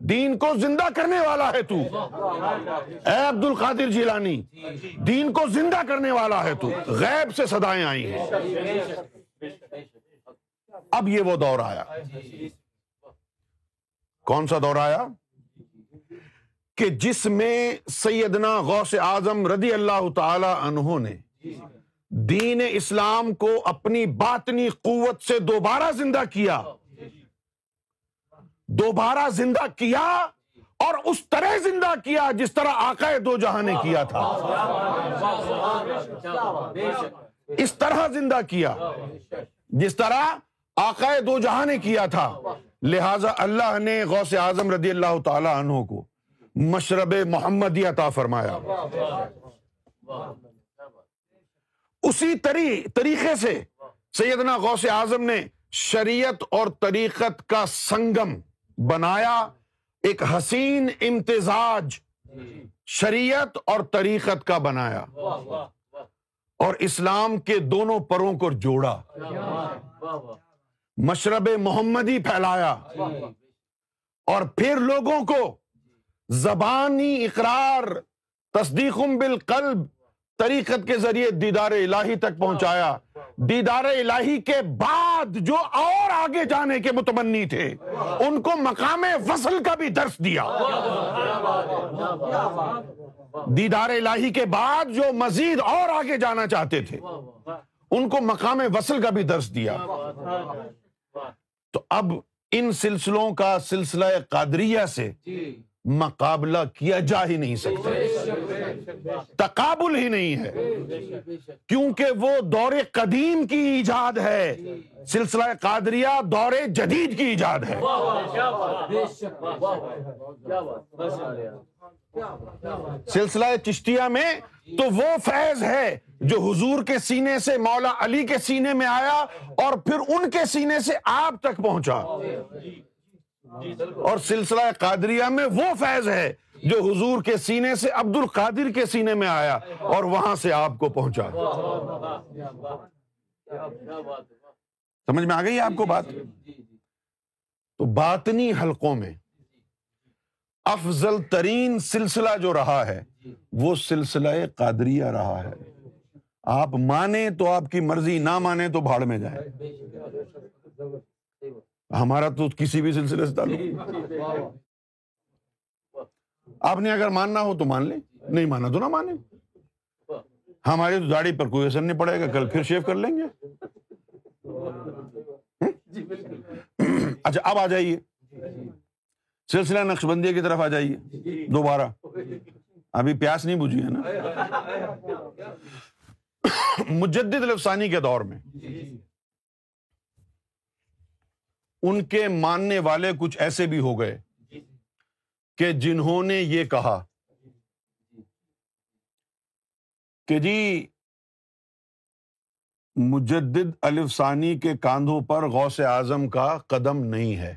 دین کو زندہ کرنے والا ہے تو، اے عبد القادر جیلانی، دین کو زندہ کرنے والا ہے تو۔ غیب سے صدائیں آئی ہیں۔ اب یہ وہ دور آیا۔ کون سا دور آیا؟ کہ جس میں سیدنا غوث اعظم رضی اللہ تعالی عنہ نے دین اسلام کو اپنی باطنی قوت سے دوبارہ زندہ کیا، دوبارہ زندہ کیا اور اس طرح زندہ کیا جس طرح آقا دو جہاں نے کیا تھا، اس طرح زندہ کیا جس طرح آقا دو جہاں نے کیا تھا۔ لہٰذا اللہ نے غوث اعظم رضی اللہ تعالی عنہ کو مشرب محمدی عطا فرمایا۔ اسی طریقے سے سیدنا غوث اعظم نے شریعت اور طریقت کا سنگم بنایا، ایک حسین امتزاج شریعت اور طریقت کا بنایا، اور اسلام کے دونوں پروں کو جوڑا، مشرب محمدی پھیلایا، اور پھر لوگوں کو زبانی اقرار، تصدیق بالقلب، طریقت کے ذریعے دیدار الہی تک پہنچایا۔ دیدار الہی کے بعد جو اور آگے جانے کے متمنی تھے ان کو مقام وصل کا بھی درس دیا۔ دیدار الہی کے بعد جو مزید اور آگے جانا چاہتے تھے ان کو مقام وصل کا بھی درس دیا۔ تو اب ان سلسلوں کا سلسلہ قادریہ سے مقابلہ کیا جا ہی نہیں سکتا، تقابل ہی نہیں ہے، کیونکہ وہ دور قدیم کی ایجاد ہے، سلسلہ قادریہ دور جدید کی ایجاد ہے۔ سلسلہ چشتیہ میں تو وہ فیض ہے جو حضور کے سینے سے مولا علی کے سینے میں آیا اور پھر ان کے سینے سے آپ تک پہنچا، اور سلسلہ قادریہ میں وہ فیض ہے جو حضور کے سینے سے عبد القادر کے سینے میں آیا اور وہاں سے آپ کو پہنچا۔ سمجھ میں آ گئی آپ کو بات؟ تو باطنی حلقوں میں افضل ترین سلسلہ جو رہا ہے وہ سلسلہ قادریہ رہا ہے. آپ مانیں تو آپ کی مرضی، نہ مانیں تو بھاڑ میں جائیں. ہمارا تو کسی بھی سلسلے سے تعلق، آپ نے اگر ماننا ہو تو مان لیں، نہیں ماننا تو نہ مانیں. ہمارے تو داڑھی پر کوئی اثر نہیں پڑے گا، کل پھر شیو کر لیں گے. اچھا اب آ جائیے سلسلہ نقشبندیہ کی طرف، آ جائیے دوبارہ. ابھی پیاس نہیں بجھی ہے نا. مجدد الف ثانی کے دور میں ان کے ماننے والے کچھ ایسے بھی ہو گئے کہ جنہوں نے یہ کہا کہ جی مجدد الف ثانی کے کاندھوں پر غوث اعظم کا قدم نہیں ہے.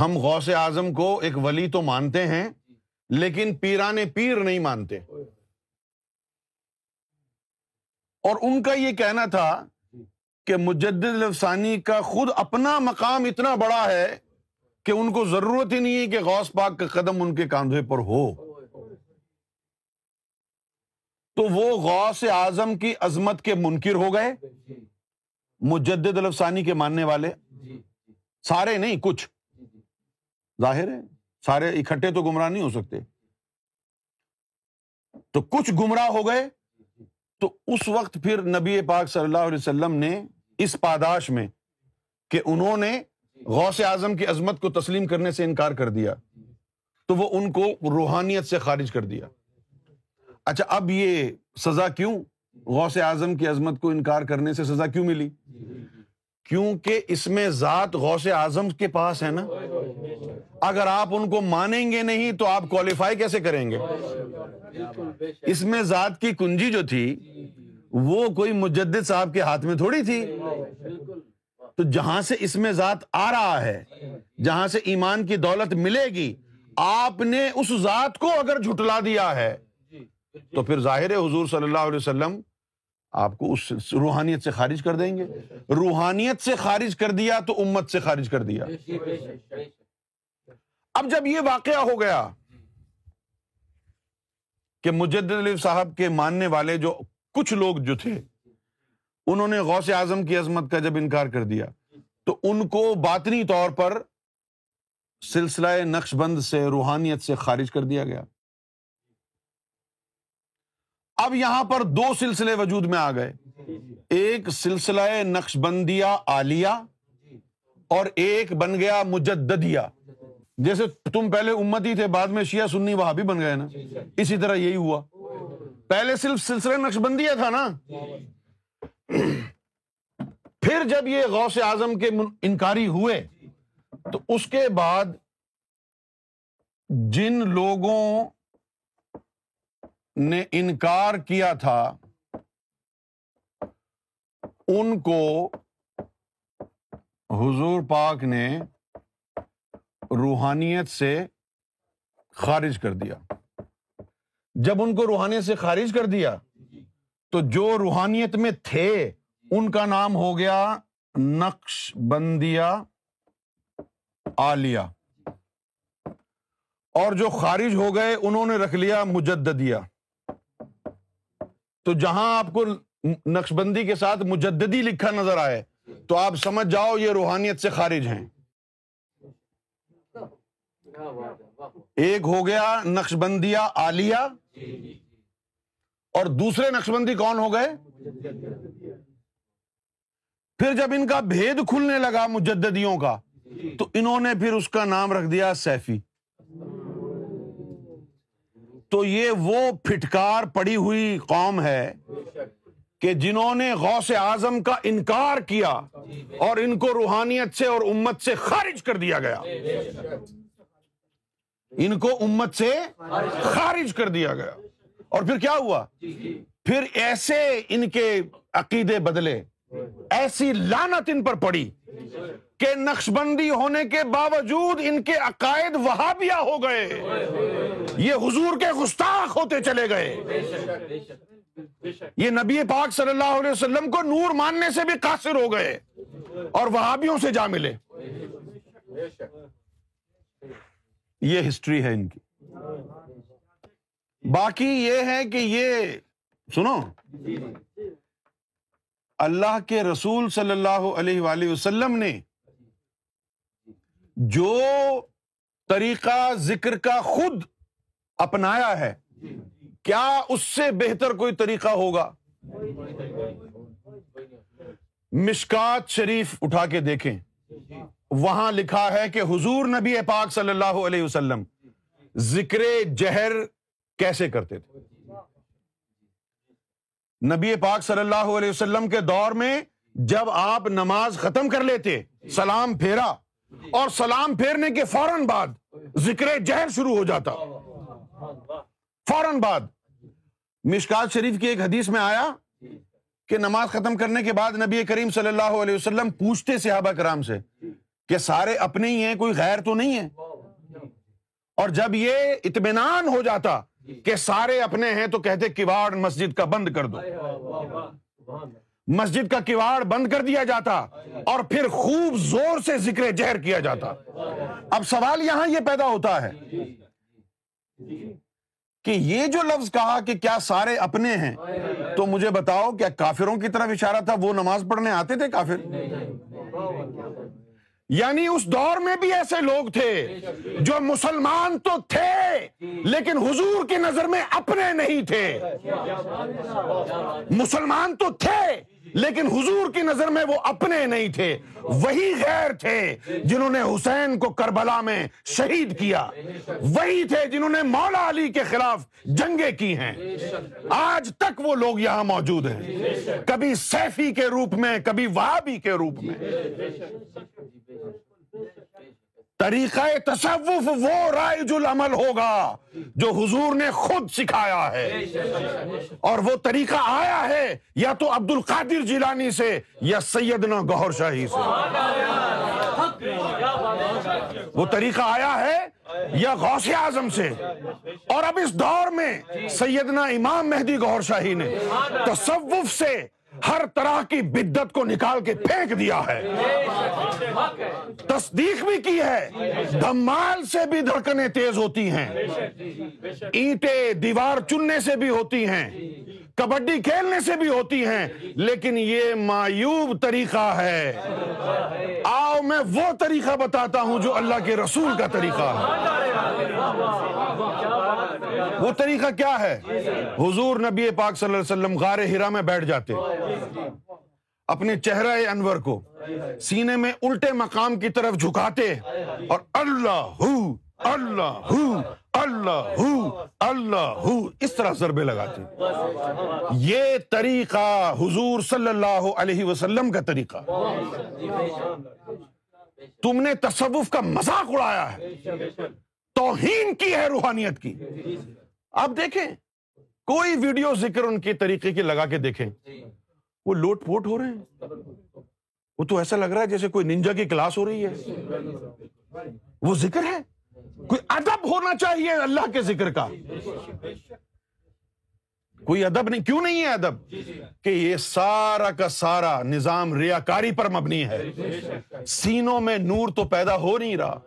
ہم غوث اعظم کو ایک ولی تو مانتے ہیں لیکن پیران پیر نہیں مانتے. اور ان کا یہ کہنا تھا کہ مجدد الف ثانی کا خود اپنا مقام اتنا بڑا ہے کہ ان کو ضرورت ہی نہیں ہے کہ غوث پاک کا قدم ان کے کاندھے پر ہو. تو وہ غوث اعظم کی عظمت کے منکر ہو گئے، مجدد الف ثانی کے ماننے والے. سارے نہیں، کچھ، ظاہر ہے سارے اکٹھے تو گمراہ نہیں ہو سکتے. تو کچھ گمراہ ہو گئے. تو اس وقت پھر نبی پاک صلی اللہ علیہ وسلم نے اس پاداش میں کہ انہوں نے غوث اعظم کی عظمت کو تسلیم کرنے سے انکار کر دیا، تو وہ ان کو روحانیت سے خارج کر دیا. اچھا اب یہ سزا کیوں، غوث اعظم کی عظمت کو انکار کرنے سے سزا کیوں ملی؟ کیونکہ اس میں ذات غوث اعظم کے پاس ہے نا. اگر آپ ان کو مانیں گے نہیں تو آپ کوالیفائی کیسے کریں گے؟ اس میں ذات کی کنجی جو تھی وہ کوئی مجدد صاحب کے ہاتھ میں تھوڑی تھی. تو جہاں سے اس میں ذات آ رہا ہے، جہاں سے ایمان کی دولت ملے گی، آپ نے اس ذات کو اگر جھٹلا دیا ہے تو پھر ظاہر ہے حضور صلی اللہ علیہ وسلم آپ کو اس روحانیت سے خارج کر دیں گے. روحانیت سے خارج کر دیا تو امت سے خارج کر دیا. اب جب یہ واقعہ ہو گیا کہ مجدد الف صاحب کے ماننے والے جو کچھ لوگ جو تھے انہوں نے غوث اعظم کی عظمت کا جب انکار کر دیا، تو ان کو باطنی طور پر سلسلہ نقشبند سے، روحانیت سے خارج کر دیا گیا. اب یہاں پر دو سلسلے وجود میں آ گئے، ایک سلسلہ نقشبندیہ عالیہ اور ایک بن گیا مجددیہ. جیسے تم پہلے امتی تھے، بعد میں شیعہ سنی وہابی بن گئے نا، اسی طرح یہی ہوا. پہلے صرف سلسلہ نقشبندیہ تھا نا، پھر جب یہ غوث اعظم کے انکاری ہوئے تو اس کے بعد جن لوگوں نے انکار کیا تھا ان کو حضور پاک نے روحانیت سے خارج کر دیا. جب ان کو روحانیت سے خارج کر دیا تو جو روحانیت میں تھے ان کا نام ہو گیا نقش بندیہ عالیہ، اور جو خارج ہو گئے انہوں نے رکھ لیا مجددیہ. تو جہاں آپ کو نقشبندی کے ساتھ مجددی لکھا نظر آئے تو آپ سمجھ جاؤ یہ روحانیت سے خارج ہیں. ایک ہو گیا نقشبندیہ عالیہ اور دوسرے نقشبندی کون ہو گئے. پھر جب ان کا بھید کھلنے لگا مجددیوں کا تو انہوں نے پھر اس کا نام رکھ دیا سیفی. تو یہ وہ پھٹکار پڑی ہوئی قوم ہے کہ جنہوں نے غوث اعظم کا انکار کیا اور ان کو روحانیت سے اور امت سے خارج کر دیا گیا. ان کو امت سے خارج کر دیا گیا. اور پھر کیا ہوا؟ پھر ایسے ان کے عقیدے بدلے، ایسی لعنت ان پر پڑی کہ نقشبندی ہونے کے باوجود ان کے عقائد وہابیہ ہو گئے. یہ حضور کے گستاخ ہوتے چلے گئے. یہ نبی پاک صلی اللہ علیہ وسلم کو نور ماننے سے بھی قاصر ہو گئے. اور وہابیوں سے جا ملے. یہ ہسٹری ہے ان کی. باقی یہ ہے کہ یہ سنو، اللہ کے رسول صلی اللہ علیہ وآلہ وسلم نے جو طریقہ ذکر کا خود اپنایا ہے، کیا اس سے بہتر کوئی طریقہ ہوگا؟ مشکات شریف اٹھا کے دیکھیں، وہاں لکھا ہے کہ حضور نبی پاک صلی اللہ علیہ وسلم ذکر جہر کیسے کرتے تھے. نبی پاک صلی اللہ علیہ وسلم کے دور میں جب آپ نماز ختم کر لیتے، سلام پھیرا، اور سلام پھیرنے کے فوراً بعد ذکر جہر شروع ہو جاتا، فوراً بعد. مشکات شریف کی ایک حدیث میں آیا کہ نماز ختم کرنے کے بعد نبی کریم صلی اللہ علیہ وسلم پوچھتے صحابہ کرام سے کہ سارے اپنے ہی ہیں، کوئی غیر تو نہیں ہے. اور جب یہ اطمینان ہو جاتا کہ سارے اپنے ہیں تو کہتے کواڑ مسجد کا بند کر دو. مسجد کا کواڑ بند کر دیا جاتا اور پھر خوب زور سے ذکر جہر کیا جاتا. اب سوال یہاں یہ پیدا ہوتا ہے کہ یہ جو لفظ کہا کہ کیا سارے اپنے ہیں، تو مجھے بتاؤ کیا کافروں کی طرف اشارہ تھا؟ وہ نماز پڑھنے آتے تھے کافر؟ یعنی اس دور میں بھی ایسے لوگ تھے جو مسلمان تو تھے لیکن حضور کی نظر میں اپنے نہیں تھے. مسلمان تو تھے لیکن حضور کی نظر میں وہ اپنے نہیں تھے، وہی غیر تھے جنہوں نے حسین کو کربلا میں شہید کیا، وہی تھے جنہوں نے مولا علی کے خلاف جنگیں کی ہیں. آج تک وہ لوگ یہاں موجود ہیں، کبھی سیفی کے روپ میں، کبھی وہابی کے روپ میں. طریقہ تصوف وہ رائج العمل ہوگا جو حضور نے خود سکھایا ہے، اور وہ طریقہ آیا ہے یا تو عبد القادر جیلانی سے یا سیدنا گوہر شاہی سے. وہ طریقہ آیا ہے یا غوثِ اعظم سے. اور اب اس دور میں سیدنا امام مہدی گوہر شاہی نے تصوف سے ہر طرح کی بدعت کو نکال کے پھینک دیا ہے، تصدیق بھی کی ہے. دھمال سے بھی دھڑکنیں تیز ہوتی ہیں، اینٹیں دیوار چننے سے بھی ہوتی ہیں، کبڈی کھیلنے سے بھی ہوتی ہیں، لیکن یہ معیوب طریقہ ہے. آؤ میں وہ طریقہ بتاتا ہوں جو اللہ کے رسول کا طریقہ ہے. وہ طریقہ کیا ہے؟ حضور نبی پاک صلی اللہ علیہ وسلم غار حرا میں بیٹھ جاتے، اپنے چہرہ انور کو سینے میں الٹے مقام کی طرف جھکاتے اور اللہ ہو اللہ ہو اللہ ہو اللہ ہو اس طرح ضربے لگاتے. یہ طریقہ حضور صلی اللہ علیہ وسلم کا طریقہ. تم نے تصوف کا مذاق اڑایا ہے، توہین کی ہے روحانیت کی. آپ دیکھیں کوئی ویڈیو ذکر ان کے طریقے کی لگا کے دیکھیں، وہ لوٹ پوٹ ہو رہے ہیں. وہ تو ایسا لگ رہا ہے جیسے کوئی ننجا کی کلاس ہو رہی ہے. وہ ذکر ہے؟ کوئی ادب ہونا چاہیے اللہ کے ذکر کا، کوئی ادب نہیں. کیوں نہیں ہے ادب؟ کہ یہ سارا کا سارا نظام ریاکاری پر مبنی ہے. سینوں میں نور تو پیدا ہو نہیں رہا،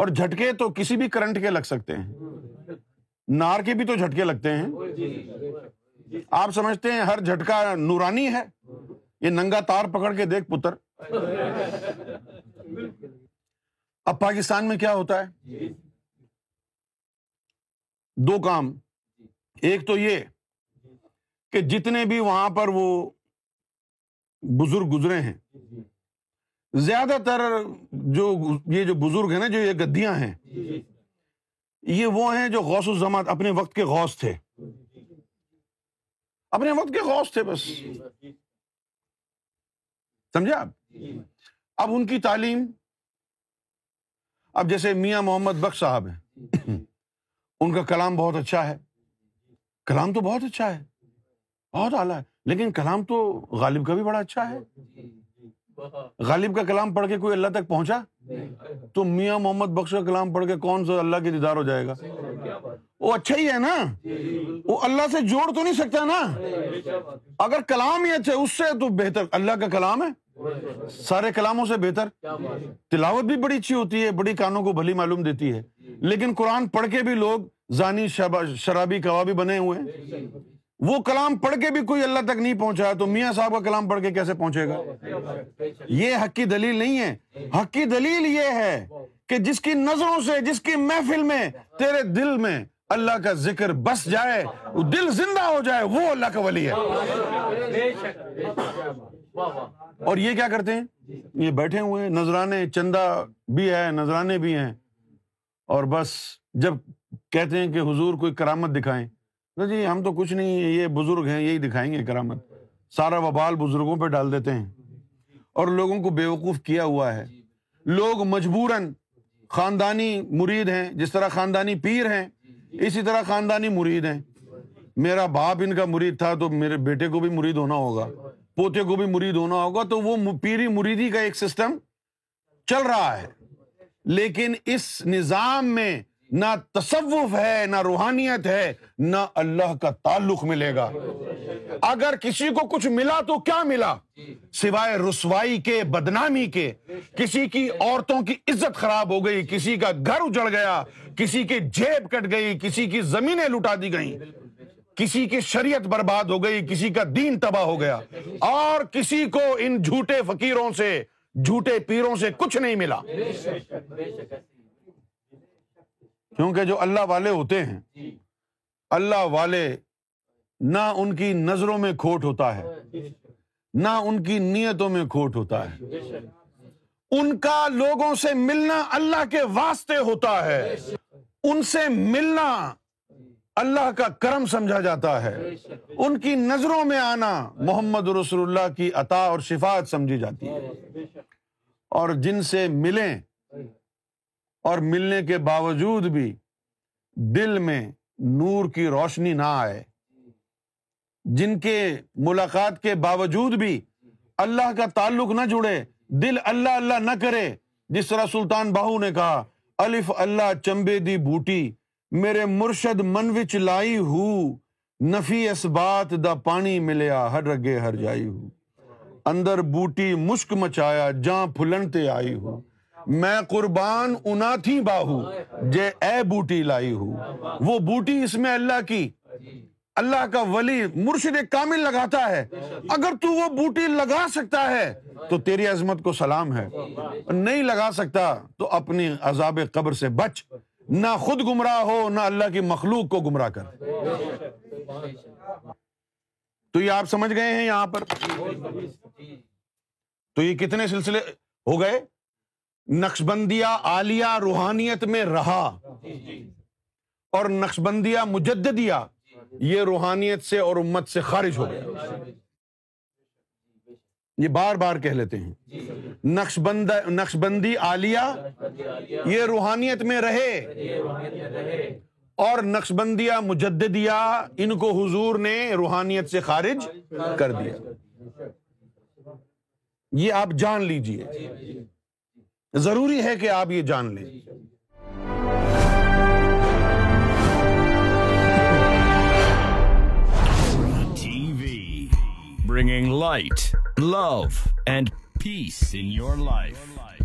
اور جھٹکے تو کسی بھی کرنٹ کے لگ سکتے ہیں، نار کے بھی تو جھٹکے لگتے ہیں. آپ سمجھتے ہیں ہر جھٹکا نورانی ہے؟ یہ ننگا تار پکڑ کے دیکھ پتر. اب پاکستان میں کیا ہوتا ہے؟ دو کام. ایک تو یہ کہ جتنے بھی وہاں پر وہ بزرگ گزرے ہیں، زیادہ تر جو یہ جو بزرگ ہیں نا، جو یہ گدیاں ہیں، یہ وہ ہیں جو غوث الزما اپنے وقت کے غوث تھے، اپنے وقت کے غوث تھے بس. سمجھے آپ؟ اب ان کی تعلیم، اب جیسے میاں محمد بخش صاحب ہیں، ان کا کلام بہت اچھا ہے. کلام تو بہت اچھا ہے، بہت اعلیٰ ہے، لیکن کلام تو غالب کا بھی بڑا اچھا ہے. غالب کا کلام پڑھ کے کوئی اللہ تک پہنچا؟ تو میاں محمد بخش کا کلام پڑھ کے کون سا اللہ کے دیدار ہو جائے گا؟ وہ اچھا ہی ہے نا، وہ اللہ سے جوڑ تو نہیں سکتا نا. اگر کلام ہی اچھا ہے اس سے تو بہتر اللہ کا کلام ہے. سارے کلاموں سے بہتر. تلاوت بھی بڑی اچھی ہوتی ہے، بڑی کانوں کو بھلی معلوم دیتی ہے، لیکن قرآن پڑھ کے بھی لوگ زانی، شرابی، کبابی بنے ہوئے ہیں. وہ کلام پڑھ کے بھی کوئی اللہ تک نہیں پہنچا تو میاں صاحب کا کلام پڑھ کے کیسے پہنچے گا؟ یہ حق کی دلیل نہیں ہے. حق کی دلیل یہ ہے کہ جس کی نظروں سے، جس کی محفل میں، تیرے دل میں اللہ کا ذکر بس جائے، دل زندہ ہو جائے، وہ اللہ کا ولی ہے. اور یہ کیا کرتے ہیں؟ یہ بیٹھے ہوئے ہیں، نذرانے چندہ بھی ہے، نذرانے بھی ہیں، اور بس جب کہتے ہیں کہ حضور کوئی کرامت دکھائیں، جی ہم تو کچھ نہیں، یہ بزرگ ہیں، یہی دکھائیں گے کرامت. سارا وبال بزرگوں پہ ڈال دیتے ہیں اور لوگوں کو بیوقوف کیا ہوا ہے. لوگ مجبوراً خاندانی مرید ہیں، جس طرح خاندانی پیر ہیں اسی طرح خاندانی مرید ہیں. میرا باپ ان کا مرید تھا تو میرے بیٹے کو بھی مرید ہونا ہوگا، پوتے کو بھی مرید ہونا ہوگا. تو وہ پیری مریدی کا ایک سسٹم چل رہا ہے، لیکن اس نظام میں نہ تصوف ہے، نہ روحانیت ہے، نہ اللہ کا تعلق ملے گا. اگر کسی کو کچھ ملا تو کیا ملا سوائے رسوائی کے، بدنامی کے. کسی کی عورتوں کی عزت خراب ہو گئی، کسی کا گھر اجڑ گیا، کسی کی جیب کٹ گئی، کسی کی زمینیں لٹا دی گئیں، کسی کی شریعت برباد ہو گئی، کسی کا دین تباہ ہو گیا، اور کسی کو ان جھوٹے فقیروں سے، جھوٹے پیروں سے کچھ نہیں ملا. کیونکہ جو اللہ والے ہوتے ہیں، اللہ والے، نہ ان کی نظروں میں کھوٹ ہوتا ہے، نہ ان کی نیتوں میں کھوٹ ہوتا ہے. ان کا لوگوں سے ملنا اللہ کے واسطے ہوتا ہے، ان سے ملنا اللہ کا کرم سمجھا جاتا ہے، ان کی نظروں میں آنا محمد رسول اللہ کی عطا اور شفاعت سمجھی جاتی ہے. اور جن سے ملیں اور ملنے کے باوجود بھی دل میں نور کی روشنی نہ آئے، جن کے ملاقات کے باوجود بھی اللہ کا تعلق نہ جڑے، دل اللہ اللہ نہ کرے، جس طرح سلطان باہو نے کہا، الف اللہ چمبے دی بوٹی، میرے مرشد من وچ لائی ہو، نفی اسبات دا پانی ملیا، ہر رگے ہر جائی ہو، اندر بوٹی مشک مچایا، جاں پھلن تے آئی ہو، میں قربان انا تھی باہو، جے اے بوٹی لائی ہو. وہ بوٹی اس میں اللہ کی، اللہ کا ولی مرشد کامل لگاتا ہے. اگر تو وہ بوٹی لگا سکتا ہے تو تیری عظمت کو سلام ہے، نہیں لگا سکتا تو اپنی عذاب قبر سے بچ، نہ خود گمراہ ہو نہ اللہ کی مخلوق کو گمراہ کر. تو یہ آپ سمجھ گئے ہیں یہاں پر. تو یہ کتنے سلسلے ہو گئے؟ نقشبندیہ عالیہ روحانیت میں رہا، اور نقشبندیہ مجددیہ یہ روحانیت سے اور امت سے خارج ہو گیا. یہ بار بار کہہ لیتے ہیں، نقشبند نقشبندی عالیہ یہ روحانیت میں رہے، اور نقشبندیہ مجددیہ ان کو حضور نے روحانیت سے خارج کر دیا. یہ آپ جان لیجئے، ضروری ہے کہ آپ یہ جان لیں. T V bringing light, love and peace in your life.